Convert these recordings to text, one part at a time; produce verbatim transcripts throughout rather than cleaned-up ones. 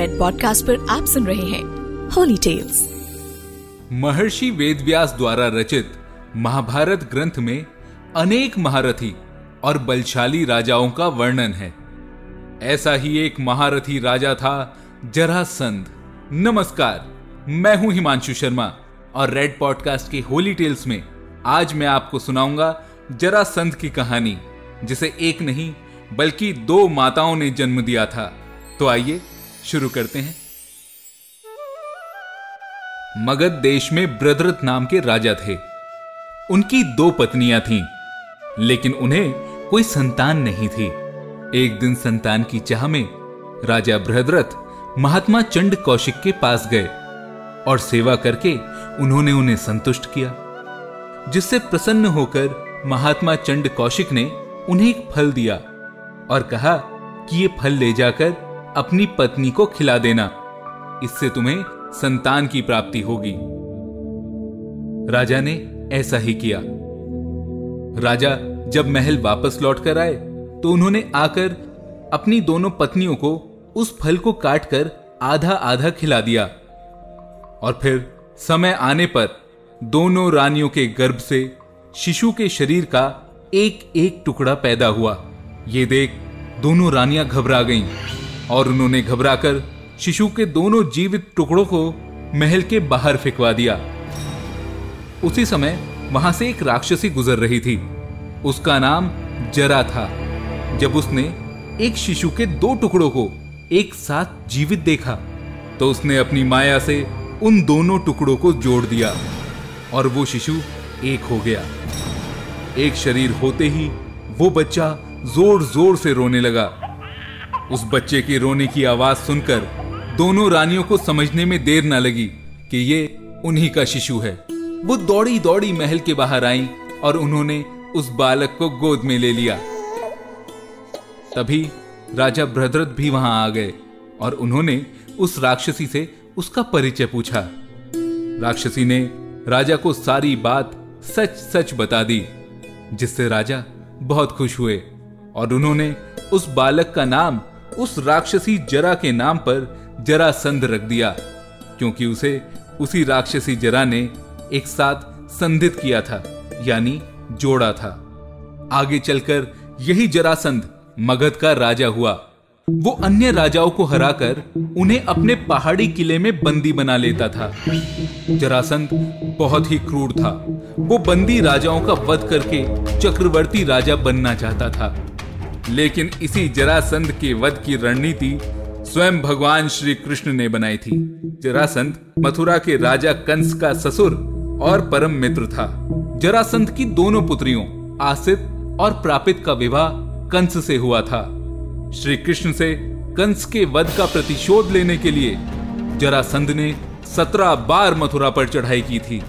Red podcast पर आप सुन रहे हैं होली टेल्स। महर्षि वेदव्यास द्वारा रचित महाभारत ग्रंथ में अनेक महारथी और बलशाली राजाओं का वर्णन है। ऐसा ही एक महारथी राजा था जरासंध। नमस्कार, मैं हूं हिमांशु शर्मा और रेड पॉडकास्ट के होली टेल्स में आज मैं आपको सुनाऊंगा जरासंध की कहानी, जिसे एक नहीं बल्कि दो माताओं ने जन्म दिया था। तो आइए शुरू करते हैं। मगध देश में बृहद्रथ नाम के राजा थे। उनकी दो पत्नियां थीं, लेकिन उन्हें कोई संतान नहीं थी। एक दिन संतान की चाह में राजा बृहद्रथ महात्मा चंड कौशिक के पास गए और सेवा करके उन्होंने उन्हें संतुष्ट किया, जिससे प्रसन्न होकर महात्मा चंड कौशिक ने उन्हें एक फल दिया और कहा कि ये फल ले जाकर अपनी पत्नी को खिला देना, इससे तुम्हें संतान की प्राप्ति होगी। राजा ने ऐसा ही किया। राजा जब महल वापस लौट कर आए तो उन्होंने आकर अपनी दोनों पत्नियों को उस फल को काटकर आधा आधा खिला दिया और फिर समय आने पर दोनों रानियों के गर्भ से शिशु के शरीर का एक एक टुकड़ा पैदा हुआ। ये देख दोनों रानियां घबरा गईं और उन्होंने घबराकर शिशु के दोनों जीवित टुकड़ों को महल के बाहर फेंकवा दिया। उसी समय वहां से एक राक्षसी गुजर रही थी। उसका नाम जरा था। जब उसने एक शिशु के दो टुकड़ों को एक साथ जीवित देखा तो उसने अपनी माया से उन दोनों टुकड़ों को जोड़ दिया और वो शिशु एक हो गया। एक शरीर होते ही वो बच्चा जोर जोर से रोने लगा। उस बच्चे के रोने की आवाज सुनकर दोनों रानियों को समझने में देर ना लगी कि ये उन्हीं का शिशु है। वो दौड़ी दौड़ी महल के बाहर आईं और उन्होंने उस बालक को गोद में ले लिया। तभी राजा बृहद्रथ भी वहां आ गए और उन्होंने उस राक्षसी से उसका परिचय पूछा। राक्षसी ने राजा को सारी बात सच सच बता दी, जिससे राजा बहुत खुश हुए और उन्होंने उस बालक का नाम उस राक्षसी जरा के नाम पर जरासंध रख दिया, क्योंकि उसे उसी राक्षसी जरा ने एक साथ संधित किया था, यानी जोड़ा था। आगे चलकर यही जरासंध मगध का राजा हुआ। वो अन्य राजाओं को हराकर उन्हें अपने पहाड़ी किले में बंदी बना लेता था। जरासंध बहुत ही क्रूर था। वो बंदी राजाओं का वध करके चक्रवर्ती राजा बनना चाहता था, लेकिन इसी जरासंध के वध की रणनीति स्वयं भगवान श्री कृष्ण ने बनाई थी। जरासंध मथुरा के राजा कंस का ससुर और परम मित्र था। जरासंध की दोनों पुत्रियों आसित और प्रापित का विवाह कंस से हुआ था। श्री कृष्ण से कंस के वध का प्रतिशोध लेने के लिए जरासंध ने सत्रह बार मथुरा पर चढ़ाई की थी,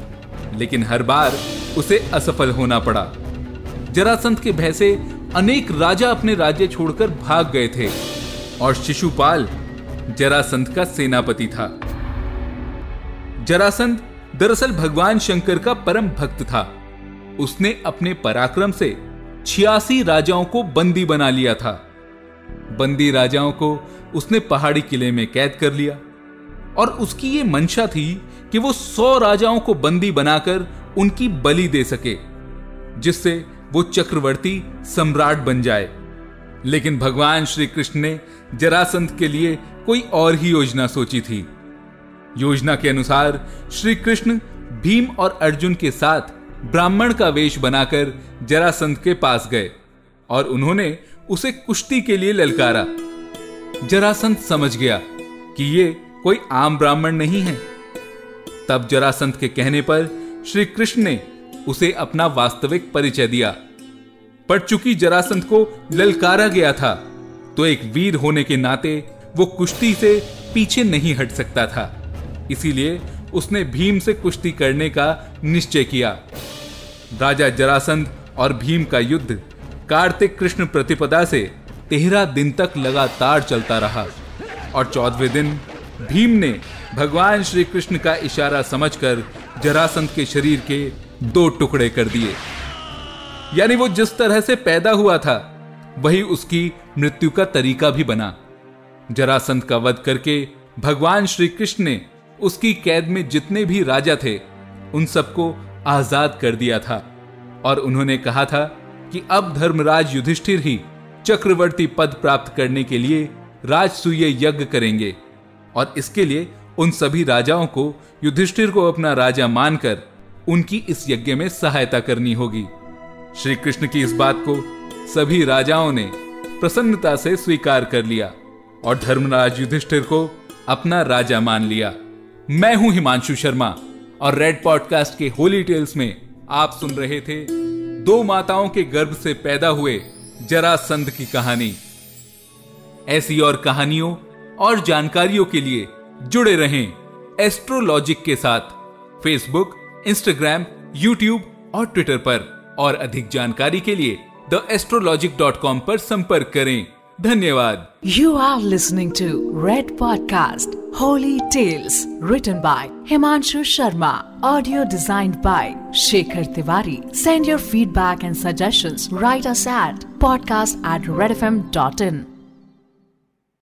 लेकिन हर बार उसे असफल होना पड़ा। जरासंध के भय से अनेक राजा अपने राज्य छोड़कर भाग गए थे और शिशुपाल जरासंध का सेनापति था। जरासंध दरअसल भगवान शंकर का परम भक्त था। उसने अपने पराक्रम से छियासी राजाओं को बंदी बना लिया था। बंदी राजाओं को उसने पहाड़ी किले में कैद कर लिया और उसकी ये मंशा थी कि वो सौ राजाओं को बंदी बनाकर उनकी बलि दे सके, जिससे वो चक्रवर्ती सम्राट बन जाए। लेकिन भगवान श्री कृष्ण ने जरासंध के लिए कोई और ही योजना सोची थी। योजना के अनुसार श्री कृष्ण भीम और अर्जुन के साथ ब्राह्मण का वेश बनाकर जरासंध के पास गए और उन्होंने उसे कुश्ती के लिए ललकारा। जरासंध समझ गया कि ये कोई आम ब्राह्मण नहीं है। तब जरासंध के कहने पर श्री कृष्ण ने उसे अपना वास्तविक परिचय दिया। पर चूंकि जरासंध को ललकारा गया था, तो एक वीर होने के नाते वो कुश्ती से पीछे नहीं हट सकता था। इसीलिए उसने भीम से कुश्ती करने का निश्चय किया। राजा जरासंध और भीम का युद्ध कार्तिक कृष्ण प्रतिपदा से तेरह दिन तक लगातार चलता रहा और चौदहवें दिन भीम ने भगवान श्री कृष्ण का इशारा समझकर जरासंध के शरीर के दो टुकड़े कर दिए। यानी वो जिस तरह से पैदा हुआ था, वही उसकी मृत्यु का तरीका भी बना। जरासंध का वध करके भगवान श्री कृष्ण ने उसकी कैद में जितने भी राजा थे उन सबको आजाद कर दिया था और उन्होंने कहा था कि अब धर्मराज युधिष्ठिर ही चक्रवर्ती पद प्राप्त करने के लिए राजसूय यज्ञ करेंगे और इसके लिए उन सभी राजाओं को युधिष्ठिर को अपना राजा मानकर उनकी इस यज्ञ में सहायता करनी होगी। श्री कृष्ण की इस बात को सभी राजाओं ने प्रसन्नता से स्वीकार कर लिया और धर्मराज युधिष्ठिर को अपना राजा मान लिया। मैं हूं हिमांशु शर्मा और रेड पॉडकास्ट के होली टेल्स में आप सुन रहे थे दो माताओं के गर्भ से पैदा हुए जरासंध की कहानी। ऐसी और कहानियों और जानकारियों के लिए जुड़े रहें एस्ट्रोलॉजिक के साथ फेसबुक, इंस्टाग्राम, यूट्यूब और ट्विटर पर और अधिक जानकारी के लिए द एस्ट्रोलॉजिक डॉट कॉम पर संपर्क करें। धन्यवाद। You are listening to Red podcast Holy Tales, written by Himanshu Sharma, audio designed by Shekhar Tiwari. Send your feedback and suggestions write us at podcast at Red F M dot in.